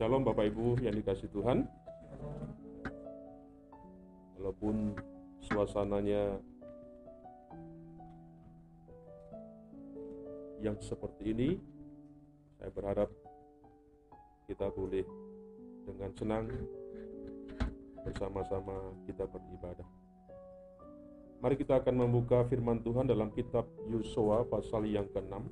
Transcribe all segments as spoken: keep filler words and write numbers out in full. Shalom Bapak Ibu yang dikasih Tuhan. Walaupun suasananya yang seperti ini, saya berharap kita boleh dengan senang bersama-sama kita beribadah. Mari kita akan membuka firman Tuhan dalam kitab Yosua pasal yang keenam.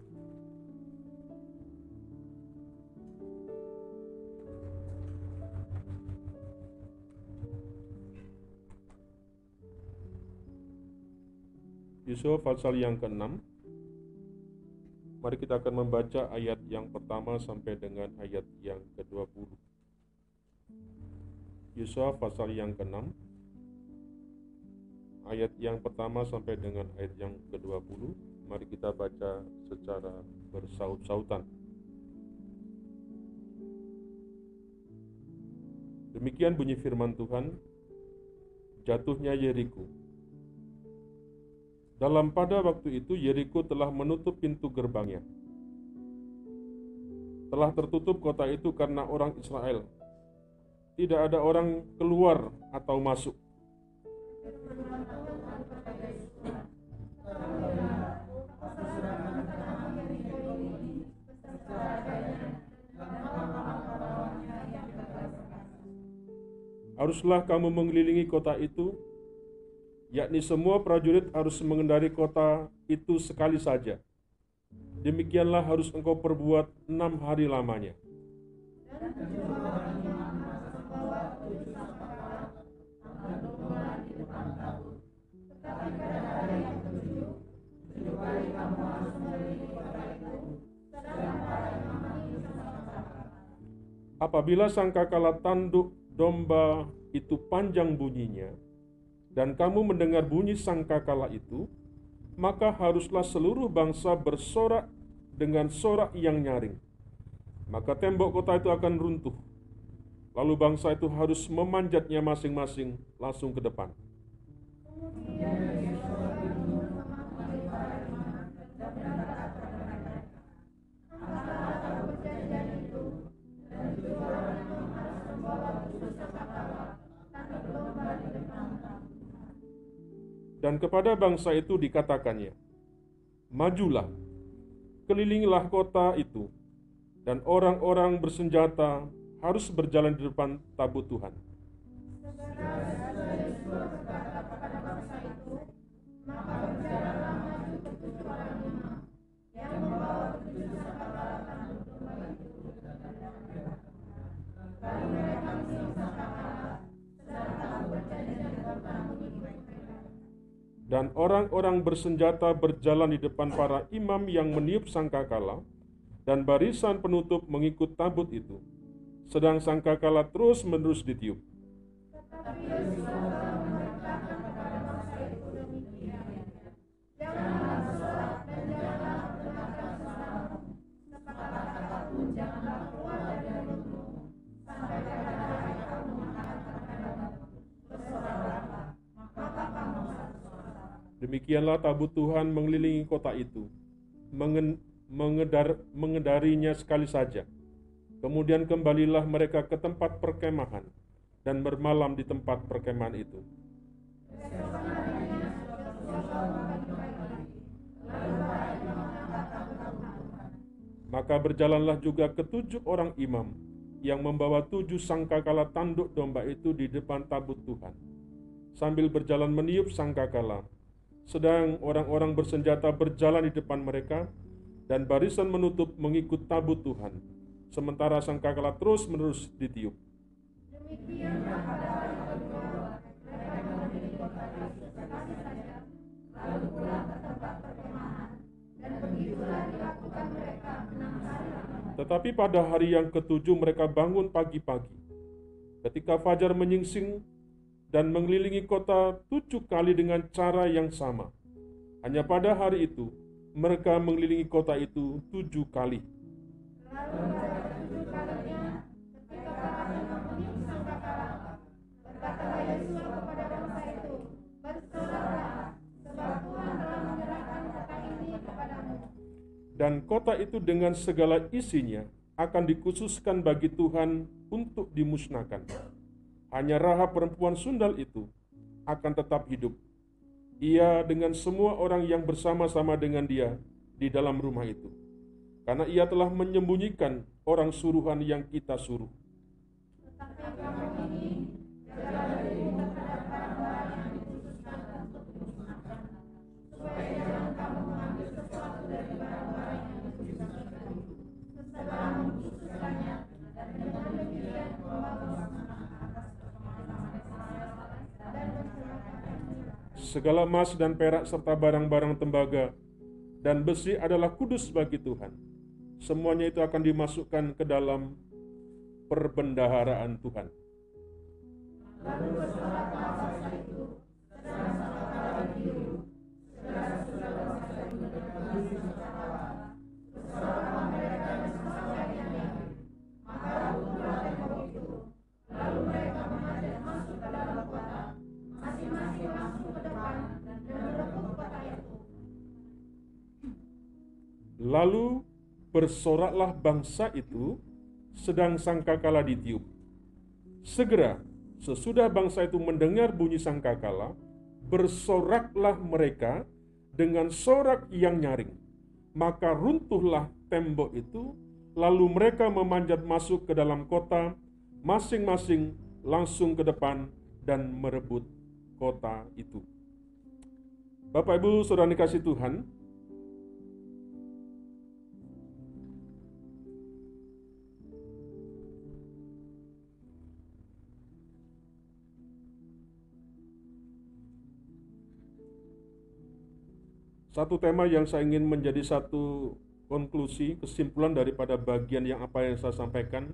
Yosua pasal yang keenam. Mari kita akan membaca ayat yang pertama sampai dengan ayat yang kedua puluh. Yosua pasal yang keenam, ayat yang pertama sampai dengan ayat yang kedua puluh. Mari kita baca secara bersaut-sautan. Demikian bunyi firman Tuhan. Jatuhnya Yeriko. Dalam pada waktu itu Yeriko telah menutup pintu gerbangnya. Telah tertutup kota itu karena orang Israel. Tidak ada orang keluar atau masuk. Haruslah kamu mengelilingi kota itu, yakni semua prajurit harus mengendari kota itu sekali saja. Demikianlah harus engkau perbuat enam hari lamanya. Apabila sangkakala tanduk domba itu panjang bunyinya, dan kamu mendengar bunyi sangkakala itu, maka haruslah seluruh bangsa bersorak dengan sorak yang nyaring. Maka tembok kota itu akan runtuh. Lalu bangsa itu harus memanjatnya masing-masing langsung ke depan. Dan kepada bangsa itu dikatakannya, majulah, kelilingilah kota itu, dan orang-orang bersenjata harus berjalan di depan tabut Tuhan. Dan orang-orang bersenjata berjalan di depan para imam yang meniup sangkakala, dan barisan penutup mengikut tabut itu, sedang sangkakala terus-menerus ditiup. Demikianlah tabut Tuhan mengelilingi kota itu, mengen, mengedar, mengedarinya sekali saja. Kemudian kembalilah mereka ke tempat perkemahan, dan bermalam di tempat perkemahan itu. Maka berjalanlah juga ketujuh orang imam, yang membawa tujuh sangkakala tanduk domba itu di depan tabut Tuhan, sambil berjalan meniup sangkakala. Sedang orang-orang bersenjata berjalan di depan mereka, dan barisan menutup mengikut tabut Tuhan, sementara sangkakala terus-menerus ditiup. Tetapi pada hari yang ketujuh mereka bangun pagi-pagi, ketika fajar menyingsing, dan mengelilingi kota tujuh kali dengan cara yang sama. Hanya pada hari itu, mereka mengelilingi kota itu tujuh kali. Dan kota itu dengan segala isinya akan dikhususkan bagi Tuhan untuk dimusnahkan. Hanya Rahab perempuan sundal itu akan tetap hidup, ia dengan semua orang yang bersama-sama dengan dia di dalam rumah itu, karena ia telah menyembunyikan orang suruhan yang kita suruh. Segala emas dan perak serta barang-barang tembaga dan besi adalah kudus bagi Tuhan. Semuanya itu akan dimasukkan ke dalam perbendaharaan Tuhan. Lalu bersorak masa itu, sedang salah kalian biru, sedang sudah masa itu berkembang di masyarakat, bersoraklah mereka di sesampai yang lain. Maka rumah tembok itu, lalu mereka mengajar masuk ke dalam kota, masing-masing masuk ke depan dan merebut kota itu. Lalu bersoraklah bangsa itu, sedang sangkakala ditiup. Segera sesudah bangsa itu mendengar bunyi sangkakala, bersoraklah mereka dengan sorak yang nyaring. Maka runtuhlah tembok itu, lalu mereka memanjat masuk ke dalam kota, masing-masing langsung ke depan dan merebut kota itu. Bapak Ibu Saudara dikasih Tuhan, satu tema yang saya ingin menjadi satu konklusi, kesimpulan daripada bagian yang apa yang saya sampaikan,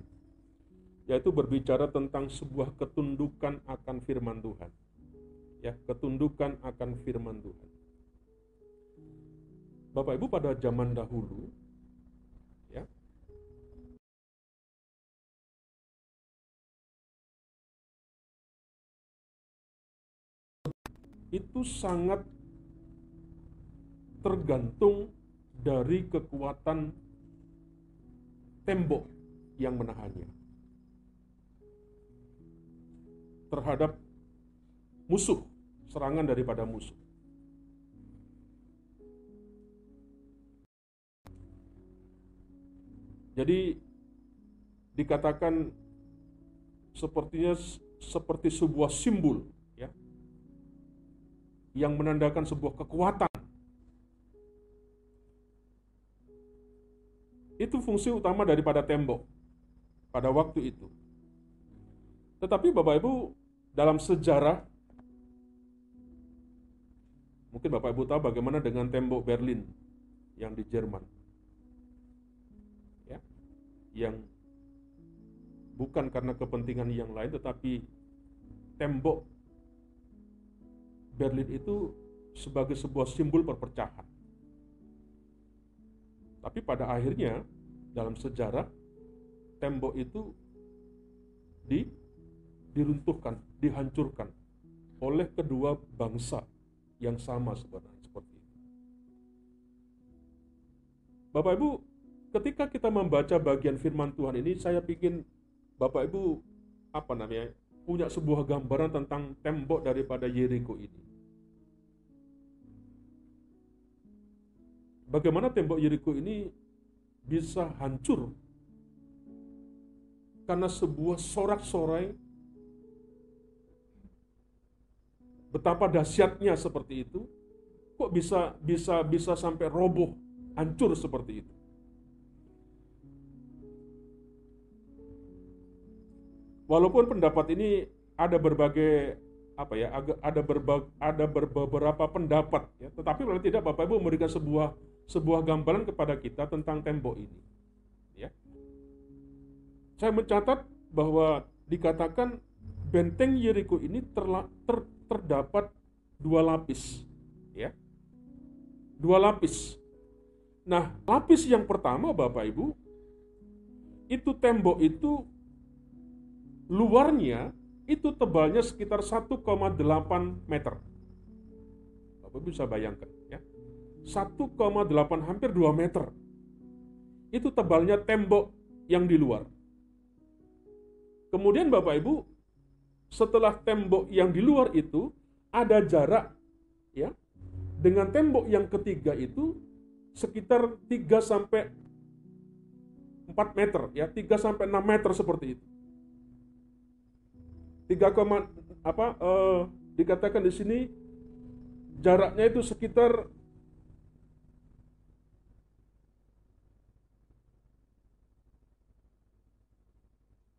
yaitu berbicara tentang sebuah ketundukan akan firman Tuhan. Ya, ketundukan akan firman Tuhan. Bapak Ibu, pada zaman dahulu, ya, itu sangat tergantung dari kekuatan tembok yang menahannya terhadap musuh, serangan daripada musuh. Jadi dikatakan sepertinya seperti sebuah simbol, ya, yang menandakan sebuah kekuatan. Itu fungsi utama daripada tembok pada waktu itu. Tetapi Bapak Ibu, dalam sejarah, mungkin Bapak Ibu tahu bagaimana dengan tembok Berlin yang di Jerman, ya, yang bukan karena kepentingan yang lain, tetapi tembok Berlin itu sebagai sebuah simbol perpecahan. Tapi pada akhirnya dalam sejarah tembok itu di, diruntuhkan, dihancurkan oleh kedua bangsa yang sama sebenarnya seperti itu. Bapak Ibu, ketika kita membaca bagian firman Tuhan ini, saya pikir Bapak Ibu apa namanya punya sebuah gambaran tentang tembok daripada Yeriko ini. Bagaimana tembok Yeriko ini bisa hancur karena sebuah sorak-sorai, betapa dahsyatnya seperti itu, kok bisa bisa bisa sampai roboh, hancur seperti itu. Walaupun pendapat ini ada berbagai apa ya, ada berba, ada beberapa pendapat, ya, tetapi paling tidak Bapak Ibu memberikan sebuah sebuah gambaran kepada kita tentang tembok ini, ya. Saya mencatat bahwa dikatakan benteng Yeriko ini terla, ter, terdapat dua lapis, ya, dua lapis. Nah, lapis yang pertama Bapak Ibu, itu tembok itu luarnya itu tebalnya sekitar satu koma delapan meter. Bapak Ibu bisa bayangkan, ya, satu koma delapan hampir dua meter. Itu tebalnya tembok yang di luar. Kemudian Bapak Ibu, setelah tembok yang di luar itu ada jarak ya, dengan tembok yang ketiga itu sekitar tiga sampai empat meter ya, tiga sampai enam meter seperti itu. tiga, apa eh, dikatakan di sini jaraknya itu sekitar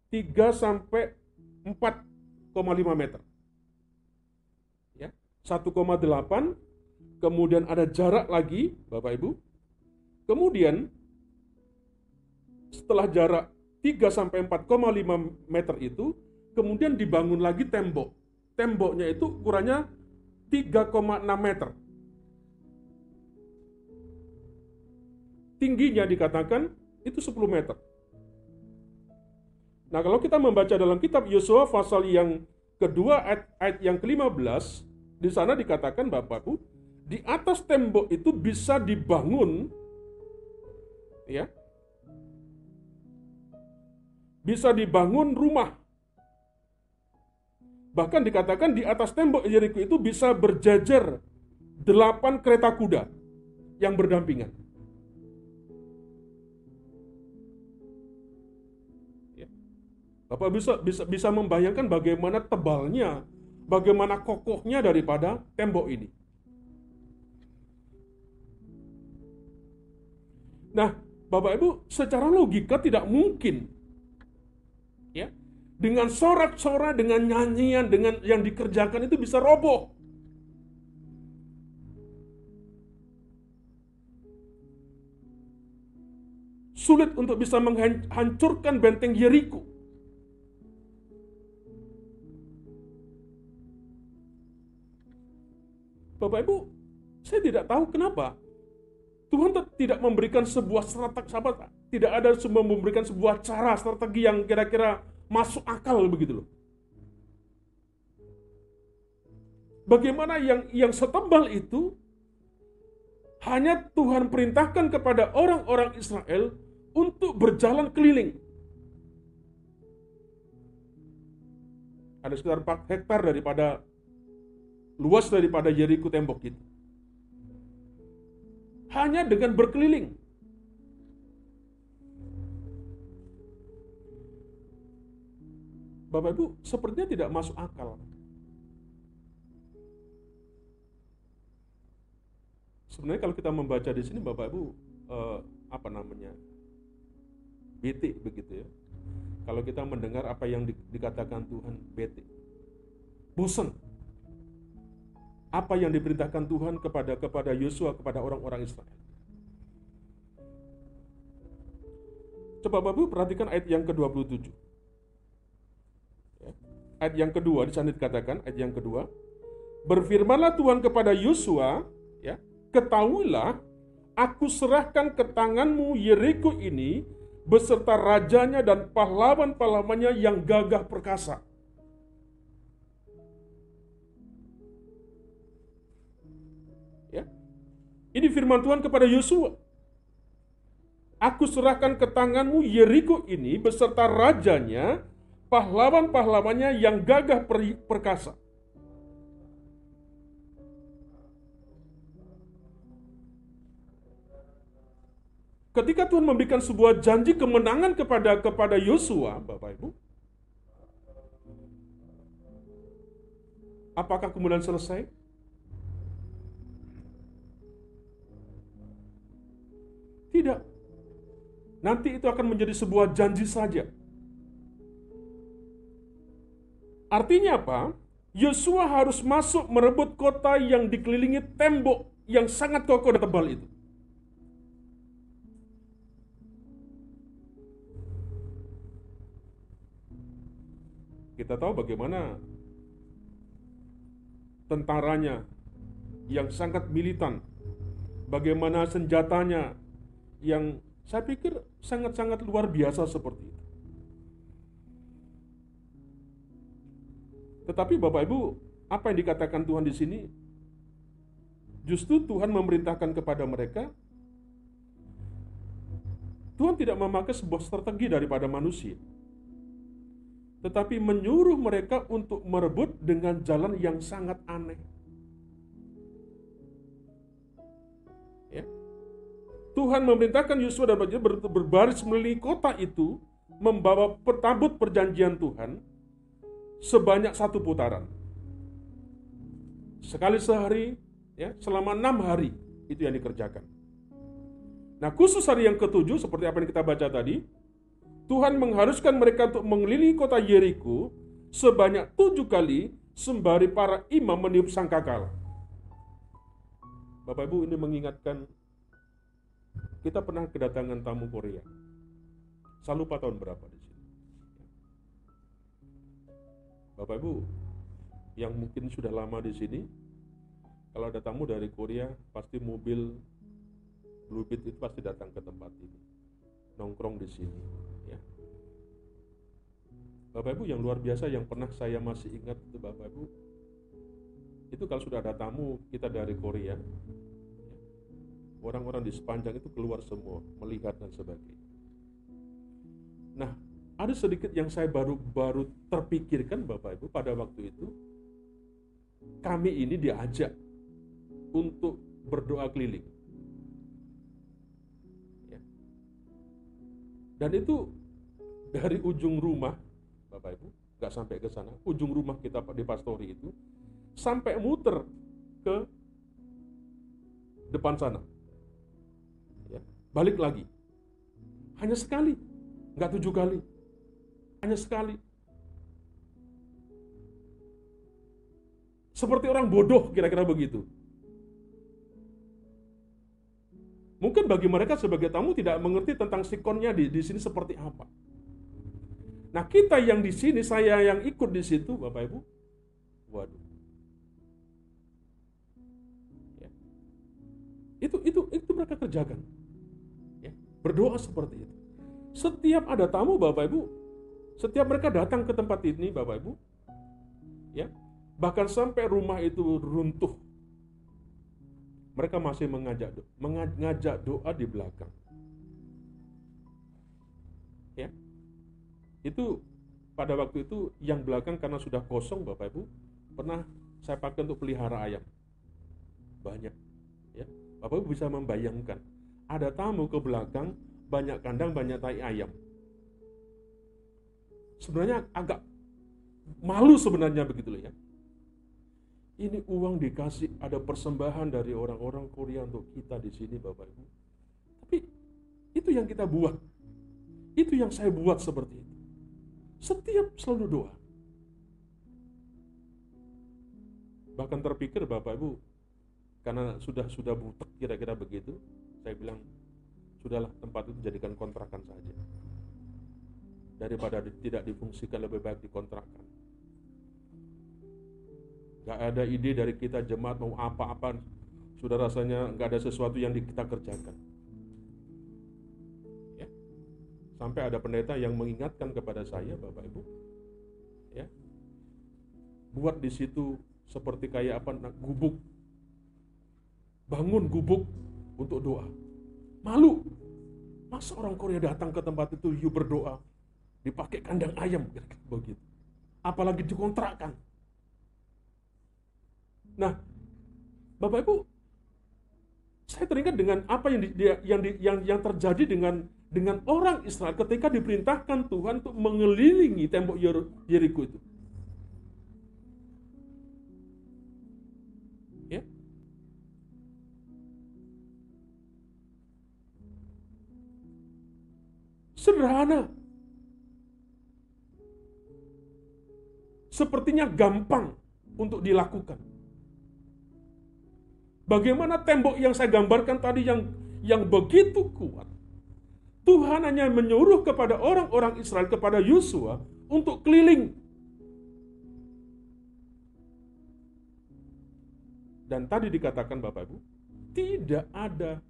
tiga sampai empat koma lima meter. Ya, satu koma delapan, kemudian ada jarak lagi, Bapak Ibu. Kemudian setelah jarak tiga sampai empat koma lima meter itu, kemudian dibangun lagi tembok. Temboknya itu ukurannya tiga koma enam meter. Tingginya dikatakan itu sepuluh meter. Nah, kalau kita membaca dalam kitab Yosua pasal yang kedua ayat, ayat yang kelima belas, di sana dikatakan Bapakku, di atas tembok itu bisa dibangun ya. Bisa dibangun rumah. Bahkan dikatakan di atas tembok Yeriko itu bisa berjajar delapan kereta kuda yang berdampingan. Bapak bisa bisa bisa membayangkan bagaimana tebalnya, bagaimana kokohnya daripada tembok ini. Nah, Bapak Ibu, secara logika tidak mungkin ya, dengan sorak-sorai, dengan nyanyian, dengan yang dikerjakan itu bisa roboh. Sulit untuk bisa menghancurkan benteng Yeriko. Bapak Ibu, saya tidak tahu kenapa Tuhan tidak memberikan sebuah strategi, sahabat, tidak ada memberikan sebuah cara strategi yang kira-kira masuk akal begitu loh. Bagaimana yang yang setebal itu hanya Tuhan perintahkan kepada orang-orang Israel untuk berjalan keliling. Ada sekitar empat hektar daripada luas daripada Yeriko tembok itu. Hanya dengan berkeliling. Bapak Ibu, sepertinya tidak masuk akal. Sebenarnya kalau kita membaca di sini Bapak Ibu eh, apa namanya? Bete begitu ya. Kalau kita mendengar apa yang di, dikatakan Tuhan, bete. Bosan. Apa yang diperintahkan Tuhan kepada kepada Yosua, kepada orang-orang Israel. Coba Bapak Ibu perhatikan ayat yang kedua puluh tujuh. Ayat yang kedua, di sana dikatakan ayat yang kedua, berfirmanlah Tuhan kepada Yosua, ya, ketahuilah aku serahkan ke tanganmu Yeriko ini beserta rajanya dan pahlawan-pahlawannya yang gagah perkasa. Ini firman Tuhan kepada Yosua. Aku serahkan ke tanganmu Yeriko ini beserta rajanya, pahlawan-pahlawannya yang gagah perkasa. Ketika Tuhan memberikan sebuah janji kemenangan kepada kepada Yosua, Bapak Ibu, apakah kemudian selesai? Tidak. Nanti itu akan menjadi sebuah janji saja. Artinya apa? Yosua harus masuk merebut kota yang dikelilingi tembok yang sangat kokoh dan tebal itu. Kita tahu bagaimana tentaranya yang sangat militan, bagaimana senjatanya yang saya pikir sangat-sangat luar biasa seperti itu. Tetapi Bapak Ibu, apa yang dikatakan Tuhan di sini? Justru Tuhan memerintahkan kepada mereka, Tuhan tidak memakai sebuah strategi daripada manusia, tetapi menyuruh mereka untuk merebut dengan jalan yang sangat aneh. Ya. Tuhan memerintahkan Yosua dan bajanya berbaris melilit kota itu, membawa tabut perjanjian Tuhan sebanyak satu putaran. Sekali sehari, ya, selama enam hari itu yang dikerjakan. Nah, khusus hari yang ketujuh, seperti apa yang kita baca tadi, Tuhan mengharuskan mereka untuk mengelilingi kota Yeriko sebanyak tujuh kali sembari para imam meniup sangkakala. Bapak Ibu, ini mengingatkan kita pernah kedatangan tamu Korea. Saya lupa tahun berapa di sini. Bapak Ibu, yang mungkin sudah lama di sini, kalau ada tamu dari Korea, pasti mobil Bluebird itu pasti datang ke tempat ini, nongkrong di sini. Ya. Bapak Ibu, yang luar biasa yang pernah saya masih ingat itu Bapak Ibu, itu kalau sudah ada tamu kita dari Korea, orang-orang di sepanjang itu keluar semua melihat dan sebagainya. Nah, ada sedikit yang saya baru-baru terpikirkan Bapak Ibu pada waktu itu, kami ini diajak untuk berdoa keliling. Dan itu dari ujung rumah, Bapak Ibu, nggak sampai ke sana, ujung rumah kita di pastori itu, sampai muter ke depan sana. Ya, balik lagi. Hanya sekali, nggak tujuh kali. Hanya sekali. Seperti orang bodoh, kira-kira begitu. Mungkin bagi mereka sebagai tamu tidak mengerti tentang sikonnya di, di sini seperti apa. Nah, kita yang di sini, saya yang ikut di situ, Bapak Ibu, waduh, ya. itu itu itu mereka kerjakan, ya. Berdoa seperti itu. Setiap ada tamu, Bapak Ibu, setiap mereka datang ke tempat ini, Bapak Ibu, ya, bahkan sampai rumah itu runtuh, mereka masih mengajak mengajak doa di belakang. Ya. Itu pada waktu itu yang belakang karena sudah kosong Bapak Ibu, pernah saya pakai untuk pelihara ayam. Banyak, ya. Bapak Ibu bisa membayangkan, ada tamu ke belakang, banyak kandang, banyak tai ayam. Sebenarnya agak malu sebenarnya begitu loh, ya. Ini uang dikasih, ada persembahan dari orang-orang Korea untuk kita di sini, Bapak Ibu. Tapi itu yang kita buat, itu yang saya buat seperti itu. Setiap selalu doa. Bahkan terpikir Bapak Ibu, karena sudah sudah butek kira-kira begitu, saya bilang sudahlah tempat itu jadikan kontrakan saja. Daripada tidak difungsikan lebih baik dikontrakkan. Gak ada ide dari kita jemaat mau apa-apa, sudah rasanya gak ada sesuatu yang kita kerjakan, ya. Sampai ada pendeta yang mengingatkan kepada saya, Bapak Ibu, ya, buat di situ seperti kayak apa, gubuk, bangun gubuk untuk doa. Malu, masa orang Korea datang ke tempat itu, you berdoa, dipakai kandang ayam, begitu. Apalagi dikontrakkan. Nah, Bapak Ibu, saya teringat dengan apa yang di, yang di, yang yang terjadi dengan dengan orang Israel ketika diperintahkan Tuhan untuk mengelilingi tembok Yeriko itu. Ya. Sederhana. Sepertinya gampang untuk dilakukan. Bagaimana tembok yang saya gambarkan tadi yang yang begitu kuat. Tuhan hanya menyuruh kepada orang-orang Israel, kepada Yosua untuk keliling. Dan tadi dikatakan Bapak Ibu, tidak ada,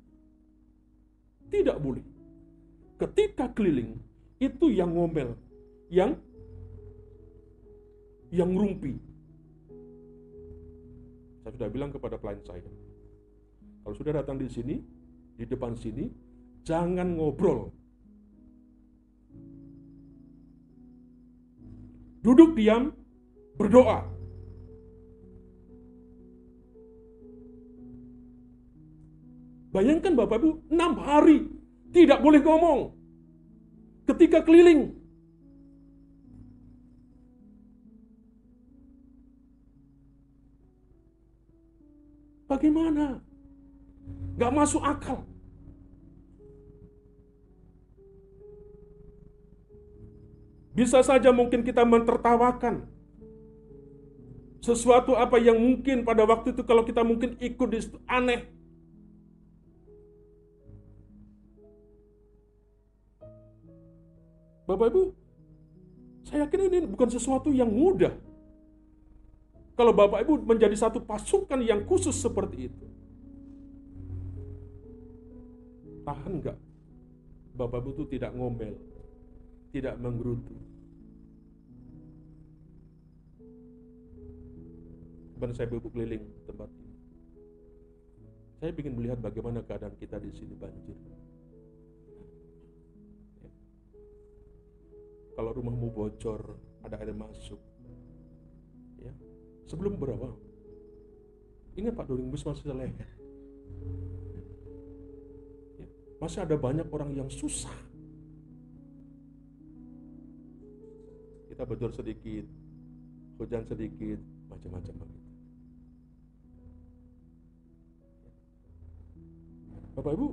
tidak boleh. Ketika keliling, itu yang ngomel, yang yang rumpi. Saya sudah bilang kepada pelayan saya, kalau sudah datang di sini, di depan sini, jangan ngobrol duduk diam, berdoa. Bayangkan Bapak Ibu, enam hari tidak boleh ngomong ketika keliling. Bagaimana? Gak masuk akal. Bisa saja mungkin kita mentertawakan sesuatu apa yang mungkin pada waktu itu kalau kita mungkin ikut di situ aneh. Bapak Ibu, saya yakin ini bukan sesuatu yang mudah. Kalau Bapak Ibu menjadi satu pasukan yang khusus seperti itu. Tahan nggak? Bapak Ibu itu tidak ngomel, tidak menggerutu. Kemarin saya bubuk keliling tempat ini. Saya ingin melihat bagaimana keadaan kita di sini banjir. Ya. Kalau rumahmu bocor, ada air masuk. Ya. Sebelum berapa? Ingat Pak Dominggus masih leher. Ya. Masih ada banyak orang yang susah. Kita bocor sedikit, hujan sedikit, macam-macam begitu. Bapak Ibu,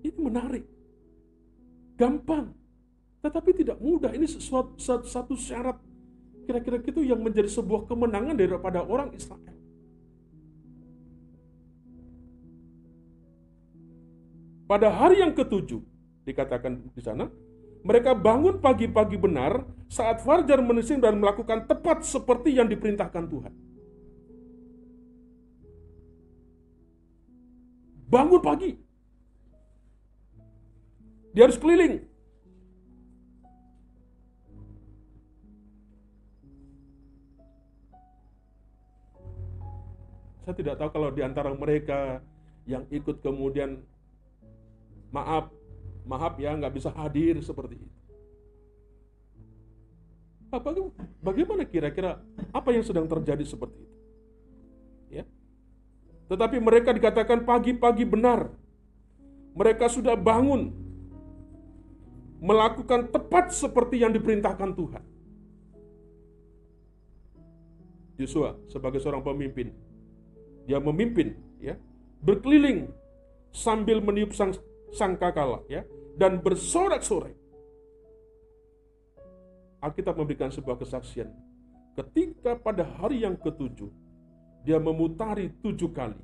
ini menarik, gampang, tetapi tidak mudah. Ini sesuatu satu, satu syarat kira-kira itu yang menjadi sebuah kemenangan daripada orang Israel. Pada hari yang ketujuh dikatakan di sana. Mereka bangun pagi-pagi benar saat fajar menyingsing dan melakukan tepat seperti yang diperintahkan Tuhan. Bangun pagi. Dia harus keliling. Saya tidak tahu kalau di antara mereka yang ikut kemudian maaf Maaf ya, nggak bisa hadir seperti itu. Apa, bagaimana kira-kira apa yang sedang terjadi seperti itu? Ya. Tetapi mereka dikatakan pagi-pagi benar. Mereka sudah bangun. Melakukan tepat seperti yang diperintahkan Tuhan. Yosua sebagai seorang pemimpin. Dia memimpin. Ya, berkeliling sambil meniup sang sangkakala, ya, dan bersorak-sorai. Alkitab memberikan sebuah kesaksian. Ketika pada hari yang ketujuh, dia memutari tujuh kali.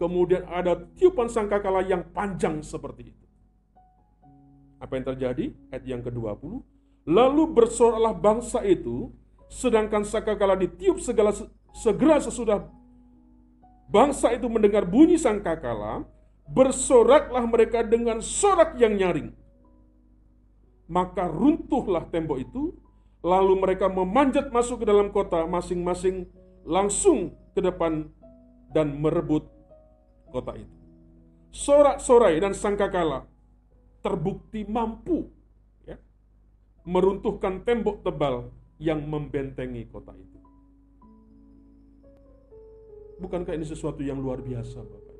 Kemudian ada tiupan sangkakala yang panjang seperti itu. Apa yang terjadi? Ayat yang ke dua puluh. Lalu bersoraklah bangsa itu, sedangkan sangkakala ditiup segala segera sesudah bangsa itu mendengar bunyi sangkakala. Bersoraklah mereka dengan sorak yang nyaring. Maka runtuhlah tembok itu, lalu mereka memanjat masuk ke dalam kota masing-masing langsung ke depan dan merebut kota itu. Sorak-sorai dan sangkakala terbukti mampu, ya, meruntuhkan tembok tebal yang membentengi kota itu. Bukankah ini sesuatu yang luar biasa, Bapak?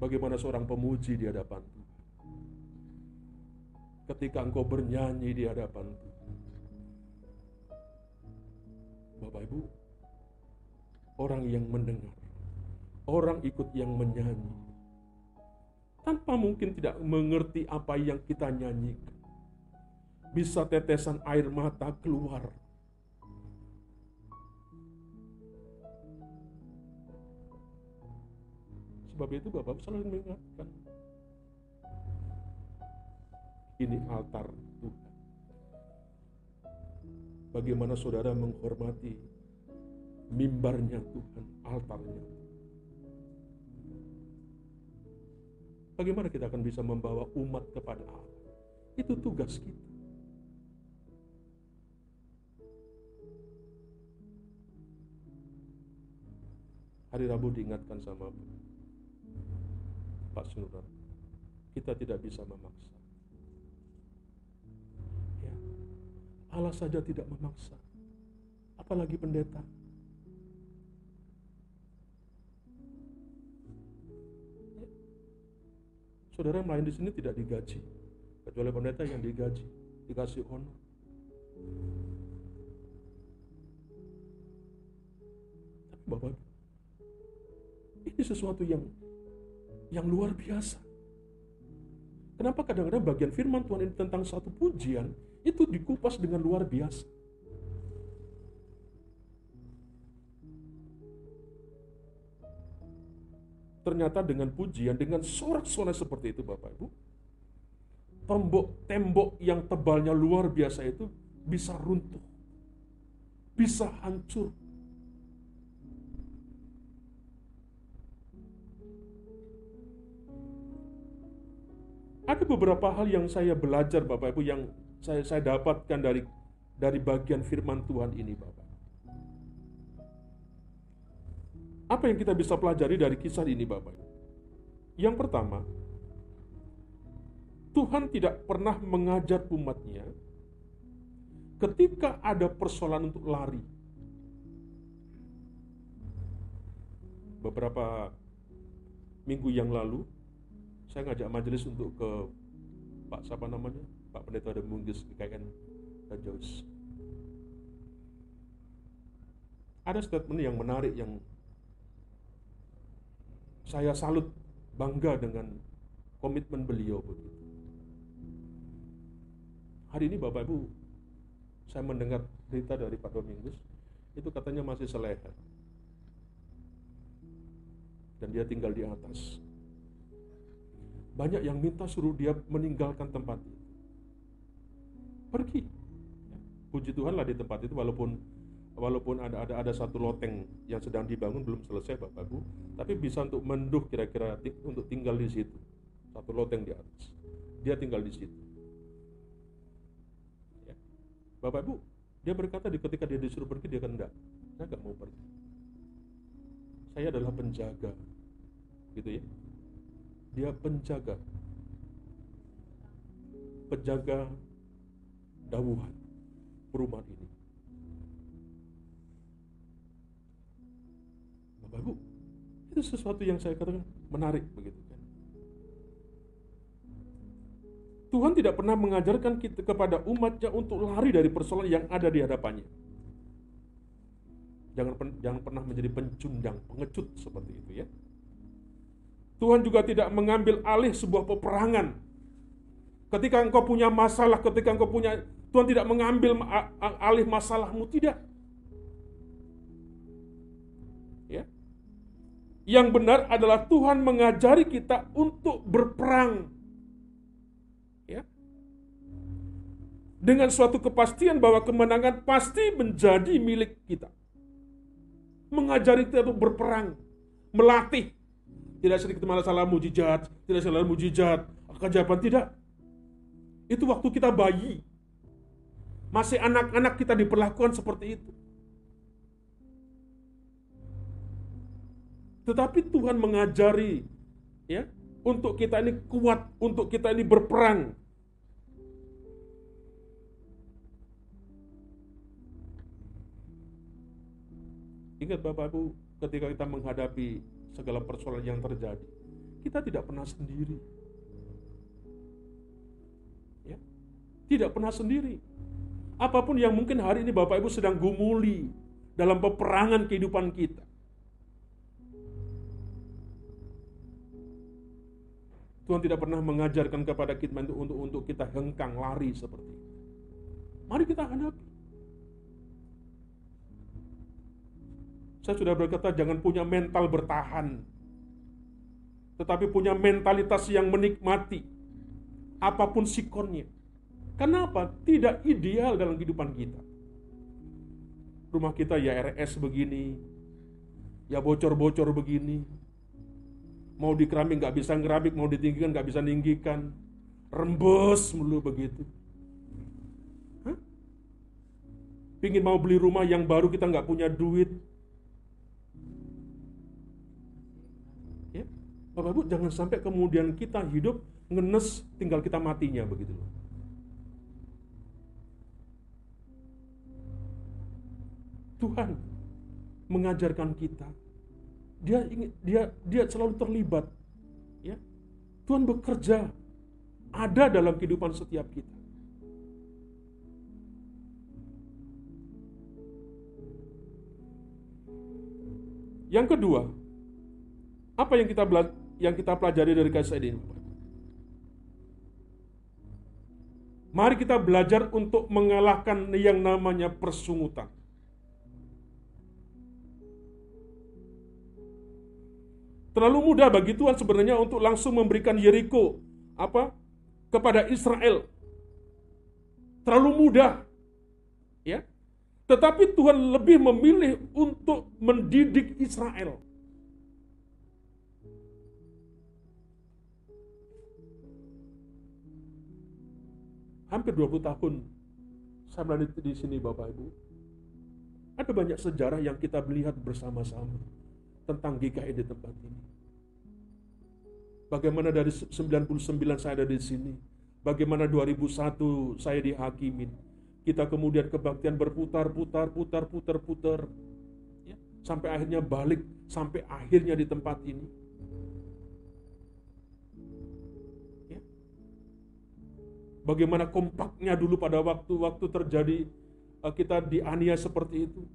Bagaimana seorang pemuji di hadapan Tuhan. Ketika engkau bernyanyi di hadapan Tuhan. Bapak Ibu, orang yang mendengar, orang ikut yang menyanyi, tanpa mungkin tidak mengerti apa yang kita nyanyikan. Bisa tetesan air mata keluar. Sebab itu Bapak selalu mengingatkan, ini altar Tuhan. Bagaimana saudara menghormati mimbarnya Tuhan, altarnya. Bagaimana kita akan bisa membawa umat kepada Allah. Itu tugas kita. Hari Rabu diingatkan sama Bapak. Pak Sinwon, kita tidak bisa memaksa. Allah saja tidak memaksa, apalagi pendeta. Saudara yang lain di sini tidak digaji, kecuali pendeta yang digaji, dikasih honor. Tapi Bapak, ini sesuatu yang yang luar biasa. Kenapa kadang-kadang bagian firman Tuhan ini tentang satu pujian itu dikupas dengan luar biasa? Ternyata dengan pujian, dengan sorak-sorai seperti itu Bapak Ibu, tembok-tembok yang tebalnya luar biasa itu bisa runtuh, bisa hancur. Ada beberapa hal yang saya belajar Bapak Ibu, yang saya, saya dapatkan dari dari bagian firman Tuhan ini Bapak. Apa yang kita bisa pelajari dari kisah ini Bapak Ibu? Yang pertama, Tuhan tidak pernah mengajar umatnya ketika ada persoalan untuk lari. Beberapa minggu yang lalu saya ngajak majelis untuk ke Pak siapa namanya? Pak Pendeta Dominggus G K N dan Joyce. Ada statement yang menarik yang saya salut, bangga dengan komitmen beliau begitu. Hari ini Bapak Ibu, saya mendengar berita dari Pak Dominggus, itu katanya masih seleher. Dan dia tinggal di atas. Banyak yang minta suruh dia meninggalkan tempat itu, pergi. Puji Tuhan lah di tempat itu, walaupun walaupun ada ada ada satu loteng yang sedang dibangun belum selesai Bapak Bu, tapi bisa untuk menduh kira-kira untuk tinggal di situ, satu loteng di atas, dia tinggal di situ. Ya. Bapak Bu, dia berkata ketika dia disuruh pergi dia kendak, saya nggak mau pergi. Saya adalah penjaga, gitu ya. Dia penjaga, penjaga dauhan perumahan ini. Bapak Ibu, itu sesuatu yang saya katakan menarik begitu kan. Tuhan tidak pernah mengajarkan kita, kepada umatnya untuk lari dari persoalan yang ada di hadapannya. Jangan jangan pernah menjadi pencundang, pengecut seperti itu ya. Tuhan juga tidak mengambil alih sebuah peperangan. Ketika engkau punya masalah, ketika engkau punya, Tuhan tidak mengambil alih masalahmu, tidak. Ya. Yang benar adalah Tuhan mengajari kita untuk berperang. Ya. Dengan suatu kepastian bahwa kemenangan pasti menjadi milik kita. Mengajari kita untuk berperang, melatih. Tidak sedikit masalah mujizat, tidak salah mujizat, keajaiban tidak. Itu waktu kita bayi. Masih anak-anak kita diperlakukan seperti itu. Tetapi Tuhan mengajari ya, untuk kita ini kuat, untuk kita ini berperang. Ingat Bapak Ibu, ketika kita menghadapi segala persoalan yang terjadi, kita tidak pernah sendiri. Ya? Tidak pernah sendiri. Apapun yang mungkin hari ini Bapak Ibu sedang gumuli dalam peperangan kehidupan kita, Tuhan tidak pernah mengajarkan kepada kita untuk untuk, untuk kita hengkang, lari seperti itu. Mari kita hadapi. Saya sudah berkata jangan punya mental bertahan, tetapi punya mentalitas yang menikmati apapun sikonnya. Kenapa? Tidak ideal dalam kehidupan kita. Rumah kita ya R S begini, ya bocor-bocor begini. Mau dikeramik gak bisa ngeramik, mau ditinggikan gak bisa ninggikan. Rembes mulu begitu. Hah? Pingin mau beli rumah yang baru, kita gak punya duit. Bapak Ibu, jangan sampai kemudian kita hidup ngenes, tinggal kita matinya begitu loh. Tuhan mengajarkan kita. Dia ingin, dia dia selalu terlibat, ya. Tuhan bekerja ada dalam kehidupan setiap kita. Yang kedua, apa yang kita bela- yang kita pelajari dari kisah ini? Mari kita belajar untuk mengalahkan yang namanya persungutan. Terlalu mudah bagi Tuhan sebenarnya untuk langsung memberikan Yeriko apa kepada Israel. Terlalu mudah, ya. Tetapi Tuhan lebih memilih untuk mendidik Israel. Hampir dua puluh tahun saya melayani di sini, Bapak Ibu. Ada banyak sejarah yang kita melihat bersama-sama tentang G K I di tempat ini. Bagaimana dari sembilan puluh sembilan saya ada di sini, bagaimana dua ribu satu saya dihakimin. Kita kemudian kebaktian berputar, putar, putar, putar, putar, ya. Sampai akhirnya balik, sampai akhirnya di tempat ini, ya. Bagaimana kompaknya dulu pada waktu-waktu terjadi kita dianiaya seperti itu.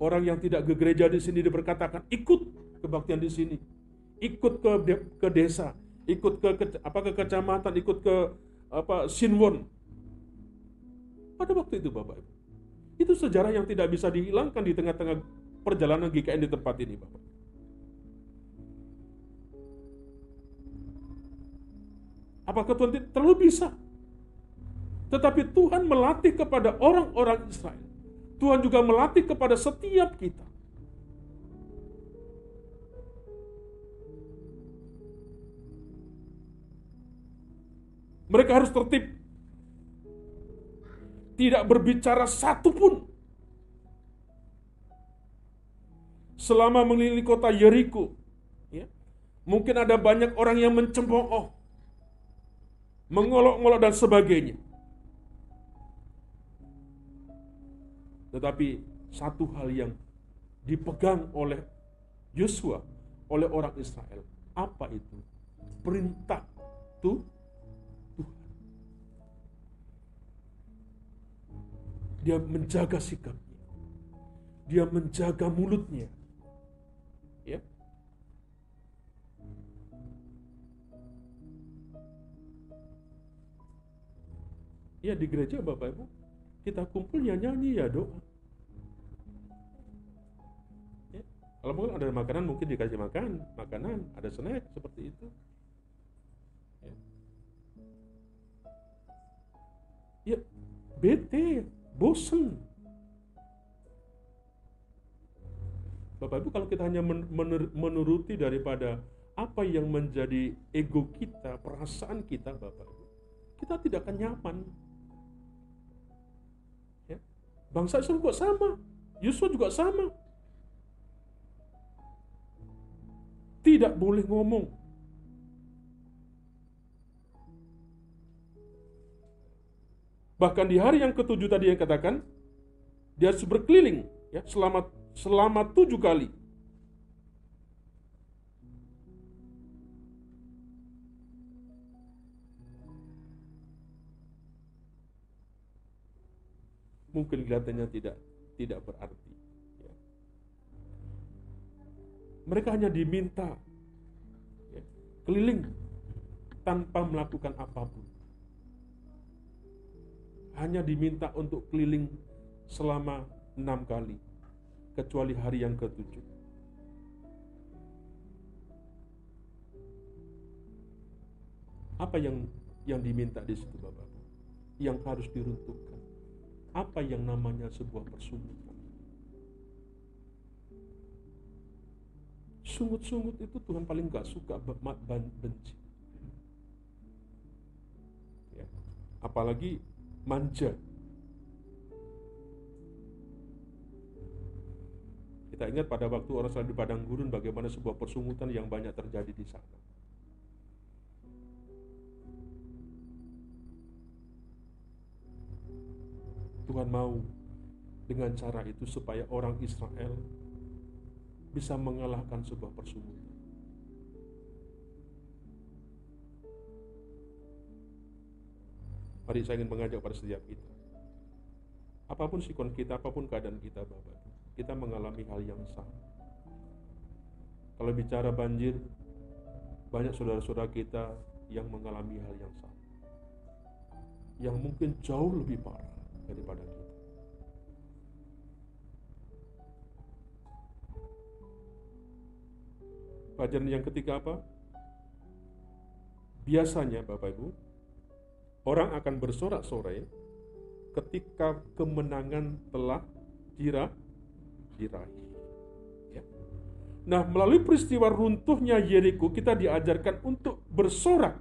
Orang yang tidak ke gereja di sini diperkatakan ikut kebaktian di sini, ikut ke de- ke desa, ikut ke, ke apa ke kecamatan, ikut ke apa Sinwon. Pada waktu itu, Bapak Ibu, itu sejarah yang tidak bisa dihilangkan di tengah-tengah perjalanan G K N di tempat ini, Bapak. Apakah Tuhan terlalu bisa? Tetapi Tuhan melatih kepada orang-orang Israel. Tuhan juga melatih kepada setiap kita. Mereka harus tertib. Tidak berbicara satu pun selama mengelilingi kota Yeriko, ya. Mungkin ada banyak orang yang mencemooh, mengolok-olok dan sebagainya. Tetapi satu hal yang dipegang oleh Yosua, oleh orang Israel, apa itu? Perintah itu. Dia menjaga sikapnya. Dia menjaga mulutnya. Ya. Ya, di gereja Bapak Ibu, kita kumpul ya nyanyi ya doa. Ya. Kalau mungkin ada makanan mungkin dikasih makan, makanan, ada snack seperti itu. Ya. Ya, bete. Bosen. Bapak Ibu, kalau kita hanya mener- menuruti daripada apa yang menjadi ego kita, perasaan kita, Bapak Ibu, kita tidak akan nyaman, ya? Bangsa Israel juga sama, Yosua juga sama. Tidak boleh ngomong. Bahkan di hari yang ketujuh tadi yang katakan, dia harus berkeliling, ya, selama selama tujuh kali. Mungkin kelihatannya tidak tidak berarti. Ya. Mereka hanya diminta, ya, keliling tanpa melakukan apapun. Hanya diminta untuk keliling selama enam kali, kecuali hari yang ketujuh. Apa yang yang diminta di situ, Bapak? Yang harus diruntuhkan. Apa yang namanya sebuah persungutan? Sungut-sungut itu Tuhan paling gak suka, benci. Ya. Apalagi manja. Kita ingat pada waktu orang Israel di padang gurun bagaimana sebuah persungutan yang banyak terjadi di sana. Tuhan mau Dengan cara itu supaya orang Israel bisa mengalahkan sebuah persumutan. Mari saya ingin mengajak pada setiap kita, apapun sikon kita, apapun keadaan kita, Bapak, kita mengalami hal yang sama. Kalau bicara banjir, banyak saudara-saudara kita yang mengalami hal yang sama, yang mungkin jauh lebih parah daripada kita. Pelajaran yang ketiga apa? Biasanya Bapak Ibu, orang akan bersorak-sorai ketika kemenangan telah diraih. Ya. Nah, melalui peristiwa runtuhnya Yeriko, kita diajarkan untuk bersorak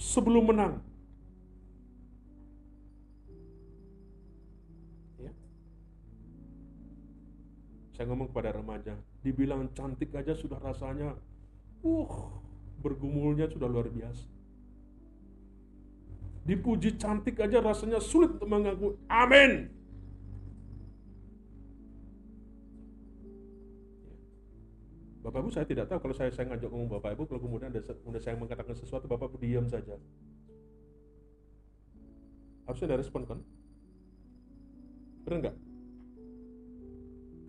sebelum menang. Ya. Saya ngomong kepada remaja, dibilang cantik aja sudah rasanya, uh, bergumulnya sudah luar biasa. Dipuji cantik aja rasanya sulit untuk mengaku. Amin. Bapak Ibu, saya tidak tahu kalau saya, saya ngajak ngomong Bapak Ibu, kalau kemudian ada, kemudian saya mengatakan sesuatu, Bapak Ibu diam saja. Harusnya ada respon kan? Benar nggak?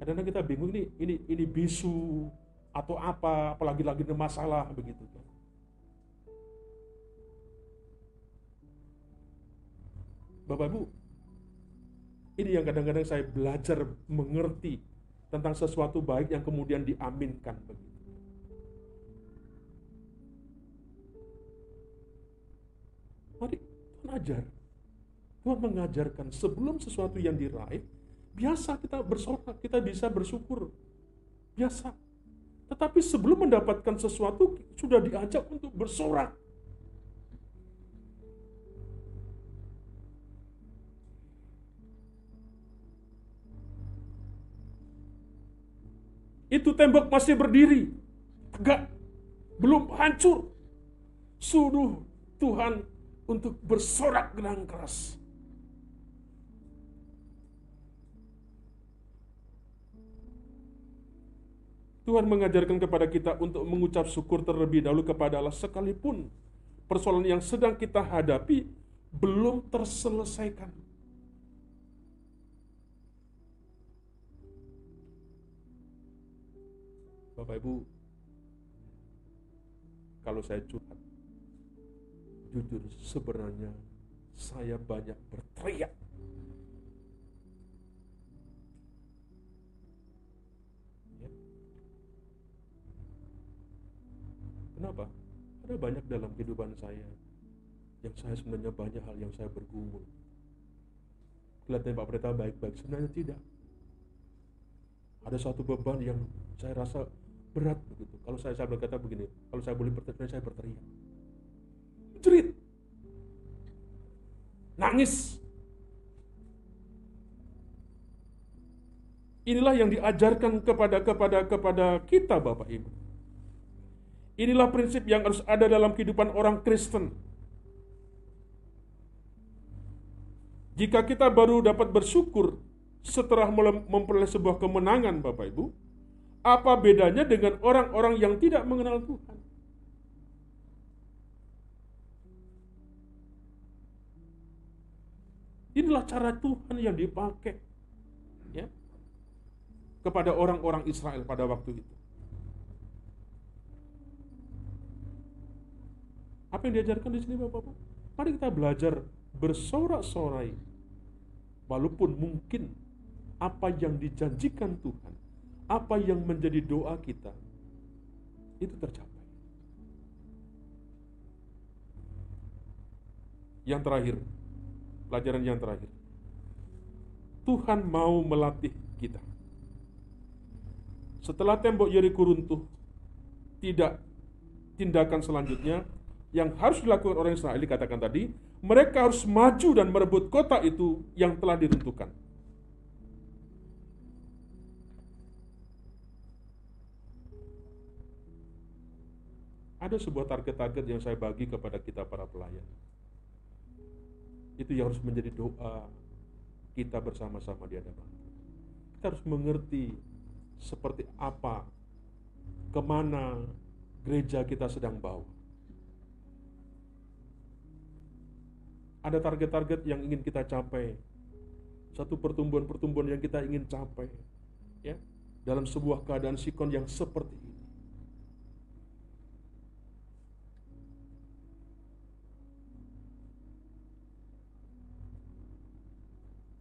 Kadang-kadang kita bingung nih, ini ini bisu atau apa, apalagi lagi ada masalah begitu. Bapak Ibu, ini yang kadang-kadang saya belajar mengerti tentang sesuatu baik yang kemudian diaminkan begitu. Mari Tuhan ajar, Tuhan mengajarkan sebelum sesuatu yang diraih. Biasa kita bersorak, kita bisa bersyukur. Biasa. Tetapi sebelum mendapatkan sesuatu, sudah diajak untuk bersorak. Itu tembok masih berdiri, tegak, belum hancur. Suruh Tuhan untuk bersorak dengan keras. Tuhan mengajarkan kepada kita untuk mengucap syukur terlebih dahulu kepada Allah sekalipun persoalan yang sedang kita hadapi belum terselesaikan. Bapak Ibu, kalau saya curhat, jujur sebenarnya saya banyak berteriak. Kenapa? Ada banyak dalam kehidupan saya yang saya sebenarnya banyak hal yang saya bergumul. Kelihatannya Pak Pendeta baik-baik, sebenarnya tidak. Ada satu beban yang saya rasa berat begitu. Kalau saya, saya berkata begini, kalau saya boleh berteriak, saya berteriak, jerit, nangis. Inilah yang diajarkan kepada kepada kepada kita, Bapak Ibu. Inilah prinsip yang harus ada dalam kehidupan orang Kristen. Jika kita baru dapat bersyukur setelah memperoleh sebuah kemenangan, Bapak Ibu, apa bedanya dengan orang-orang yang tidak mengenal Tuhan? Inilah cara Tuhan yang dipakai, ya, kepada orang-orang Israel pada waktu itu. Apa yang diajarkan di sini, Bapak-Bapak? Mari kita belajar bersorak-sorai, walaupun mungkin apa yang dijanjikan Tuhan, apa yang menjadi doa kita, itu tercapai. Yang terakhir, pelajaran yang terakhir, Tuhan mau melatih kita. Setelah tembok Yeriko runtuh, tidak tindakan selanjutnya yang harus dilakukan orang Israel dikatakan tadi, mereka harus maju dan merebut kota itu yang telah diruntuhkan. Ada sebuah target-target yang saya bagi kepada kita para pelayan. Itu yang harus menjadi doa kita bersama-sama di hadapan. Kita harus mengerti seperti apa, kemana gereja kita sedang bawa. Ada target-target yang ingin kita capai, satu pertumbuhan-pertumbuhan yang kita ingin capai, ya, dalam sebuah keadaan sikon yang seperti ini.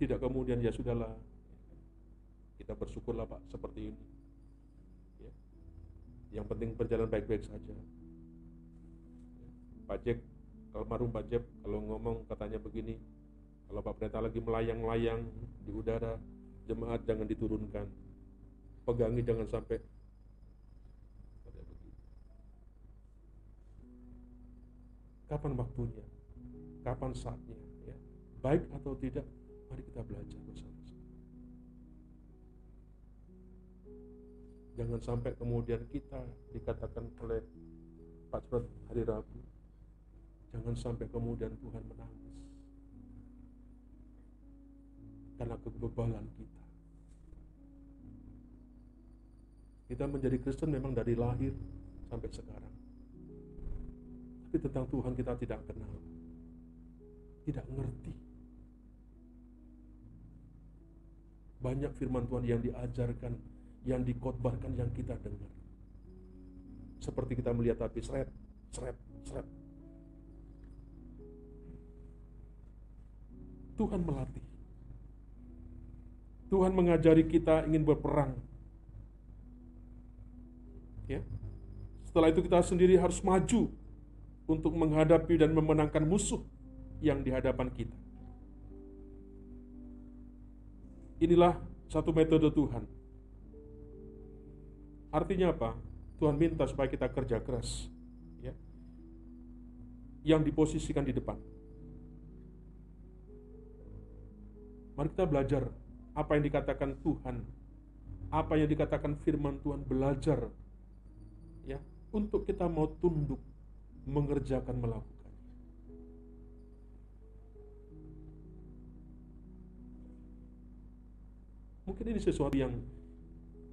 Tidak kemudian, ya sudahlah, kita bersyukurlah Pak seperti ini, ya. Yang penting berjalan baik-baik saja. Pak Jack, almarhum Pak Jack, kalau ngomong katanya begini, kalau Pak Pendeta lagi melayang-layang di udara, jemaat jangan diturunkan, pegangi jangan sampai. Kapan waktunya? Kapan saatnya? Ya. Baik atau tidak? Mari kita belajar bersama-sama. Jangan sampai kemudian kita dikatakan oleh Pak Surat hari Rabu, jangan sampai kemudian Tuhan menangis karena kebebalan kita. Kita menjadi Kristen memang dari lahir sampai sekarang, tapi tentang Tuhan kita tidak kenal, tidak ngerti. Banyak firman Tuhan yang diajarkan, yang dikotbahkan, yang kita dengar. Seperti kita melihat api seret, seret, seret. Tuhan melatih. Tuhan mengajari kita ingin berperang. Ya. Setelah itu kita sendiri harus maju untuk menghadapi dan memenangkan musuh yang di hadapan kita. Inilah satu metode Tuhan. Artinya apa? Tuhan minta supaya kita kerja keras, ya, yang diposisikan di depan. Mari kita belajar apa yang dikatakan Tuhan, apa yang dikatakan firman Tuhan, belajar, ya, untuk kita mau tunduk, mengerjakan, melakukan. Mungkin ini sesuatu yang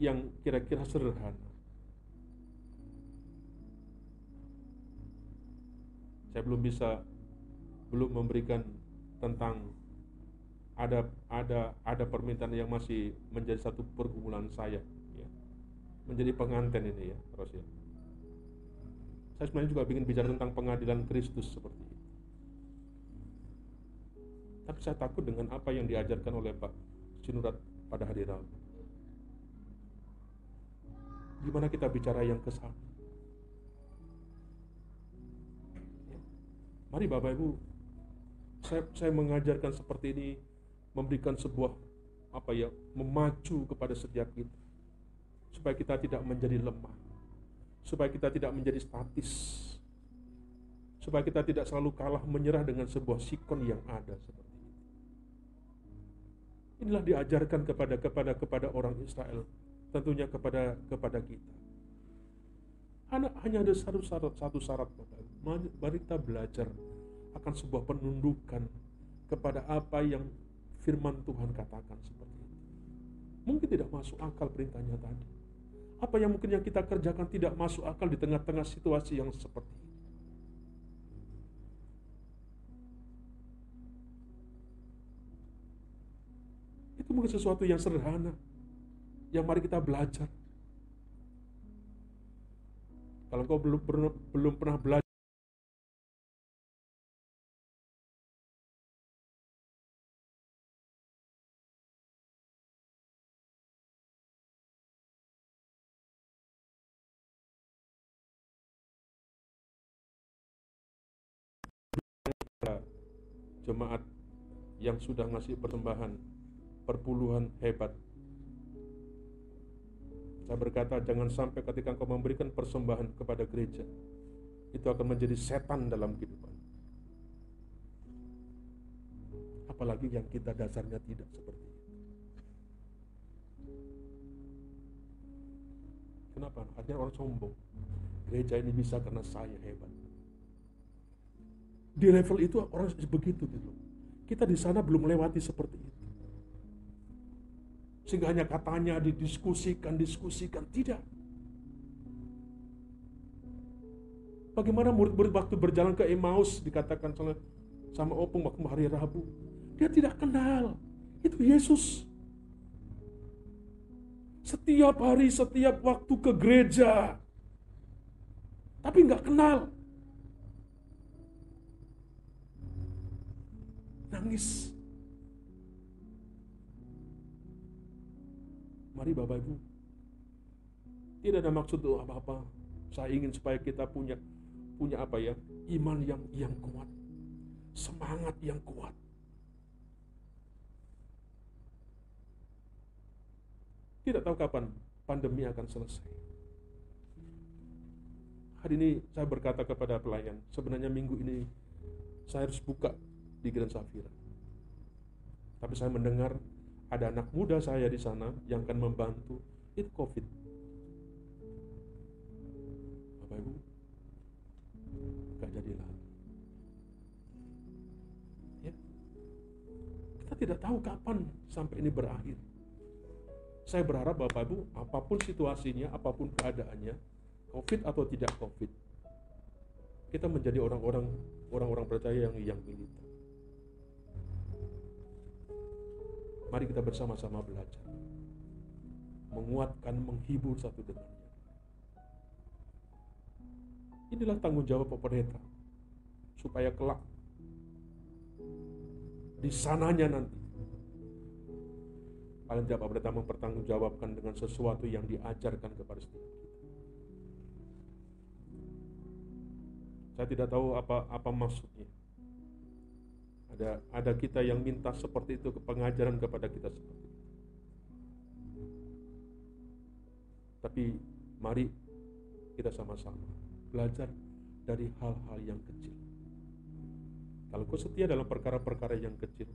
yang kira-kira sederhana. Saya belum bisa belum memberikan tentang ada ada ada permintaan yang masih menjadi satu pergumulan saya, ya. Menjadi penganten ini, ya, terus ya. Saya sebenarnya juga ingin bicara tentang pengadilan Kristus seperti itu. Tapi saya takut dengan apa yang diajarkan oleh Pak Sinurat pada hari Rabu. Gimana kita bicara yang kesal? Ya. Mari Bapak Ibu, saya, saya mengajarkan seperti ini, memberikan sebuah apa ya, memacu kepada setiap kita, supaya kita tidak menjadi lemah, supaya kita tidak menjadi statis, supaya kita tidak selalu kalah menyerah dengan sebuah sikon yang ada seperti. Inilah diajarkan kepada kepada kepada orang Israel, tentunya kepada kepada kita. Hanya, hanya ada satu syarat, satu syarat, mari kita belajar akan sebuah penundukan kepada apa yang firman Tuhan katakan seperti itu. Mungkin tidak masuk akal perintahnya tadi. Apa yang mungkin yang kita kerjakan tidak masuk akal di tengah-tengah situasi yang seperti ini. Itu mungkin sesuatu yang sederhana, yang mari kita belajar. Kalau kau belum pernah, belum pernah belajar, jemaat yang sudah ngasih persembahan perpuluhan hebat. Saya berkata, jangan sampai ketika engkau memberikan persembahan kepada gereja, itu akan menjadi setan dalam kehidupan. Apalagi yang kita dasarnya tidak seperti itu. Kenapa? Artinya orang sombong. Gereja ini bisa karena saya hebat. Di level itu orang begitu gitu. Kita di sana belum melewati seperti itu. sehingga hanya katanya didiskusikan, diskusikan. Tidak. Bagaimana murid-murid waktu berjalan ke Emmaus, dikatakan sama Opung waktu hari Rabu, dia tidak kenal, itu Yesus. Setiap hari, setiap waktu ke gereja, tapi nggak kenal. Nangis. Mari Bapak Ibu, tidak ada maksud apa-apa. Saya ingin supaya kita punya punya apa ya? Iman yang yang kuat, semangat yang kuat. Tidak tahu kapan pandemi akan selesai. Hari ini saya berkata kepada pelayan, sebenarnya minggu ini saya harus buka di Grand Safira. Tapi saya mendengar ada anak muda saya di sana yang akan membantu. Itu COVID. Bapak Ibu, gak jadi lagi. Ya. Kita tidak tahu kapan sampai ini berakhir. Saya berharap Bapak Ibu, apapun situasinya, apapun keadaannya, COVID atau tidak COVID, kita menjadi orang-orang orang-orang percaya yang yang militan. Mari kita bersama-sama belajar, menguatkan, menghibur satu dengan lain. Inilah tanggung jawab pemerintah, supaya kelak di sananya nanti paling tidak pemerintah mempertanggungjawabkan dengan sesuatu yang diajarkan kepada setiap kita. Saya tidak tahu apa apa maksudnya. Ada ada kita yang minta seperti itu, pengajaran kepada kita seperti itu. Tapi mari kita sama-sama belajar dari hal-hal yang kecil. Kalau kau setia dalam perkara-perkara yang kecil,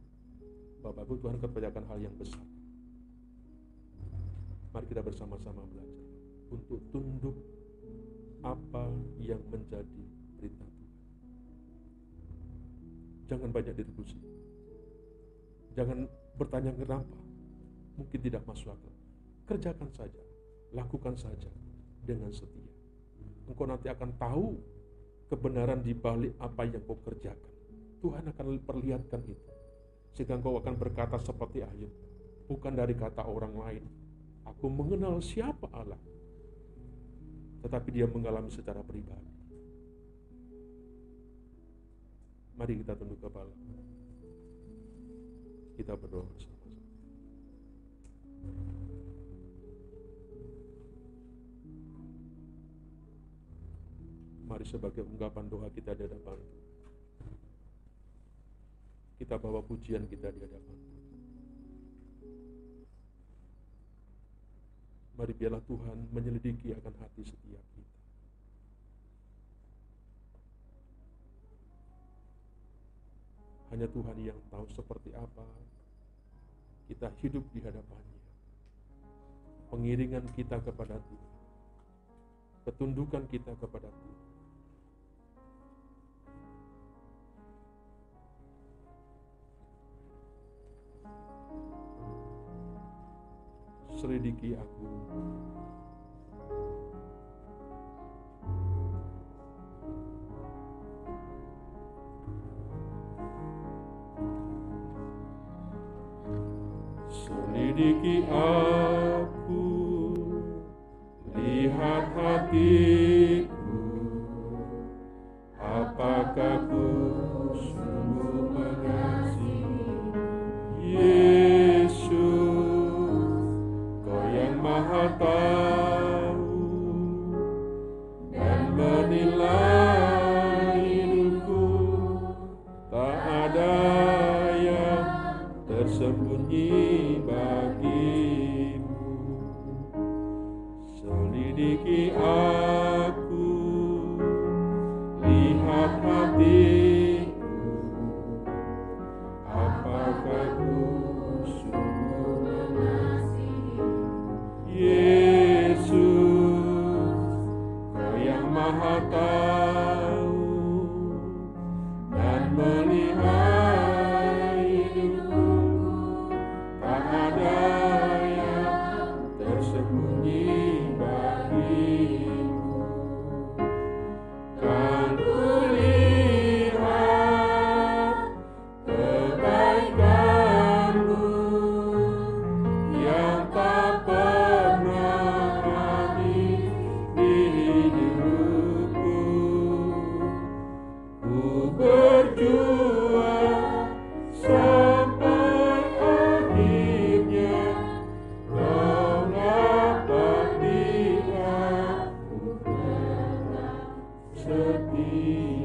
Bapak Ibu, Tuhan kerjakan hal yang besar. Mari kita bersama-sama belajar untuk tunduk apa yang menjadi berita. Jangan banyak diskusi. Jangan bertanya kenapa. Mungkin tidak masuk akal. Kerjakan saja. Lakukan saja dengan setia. Engkau nanti akan tahu kebenaran di balik apa yang kau kerjakan. Tuhan akan perlihatkan itu. Sehingga engkau akan berkata seperti Ayub, bukan dari kata orang lain. Aku mengenal siapa Allah. Tetapi dia mengalami secara pribadi. Mari kita tunduk kepala. Kita berdoa bersama-sama. Mari sebagai ungkapan doa kita di hadapan. Kita bawa pujian kita di hadapan. Mari biarlah Tuhan menyelidiki akan hati setiap kita. Hanya Tuhan yang tahu seperti apa kita hidup di hadapannya. Pengiringan kita kepada Tuhan. Ketundukan kita kepada Tuhan. Selidiki aku. Selidiki aku, lihat hatiku, apakah ku sungguh mengasihi Yesus, Kau yang maha tahu dan menilai hidupku, tak ada yang tersembunyi. Selidiki aku, lihat hatiku, apakah ku sungguh mengasihi Yesus, Kau yang maha tahu dan melihat hidupku, tak ada yang hidupku, ku berjuang sampai akhirnya, kau dapat di aku tetap setia.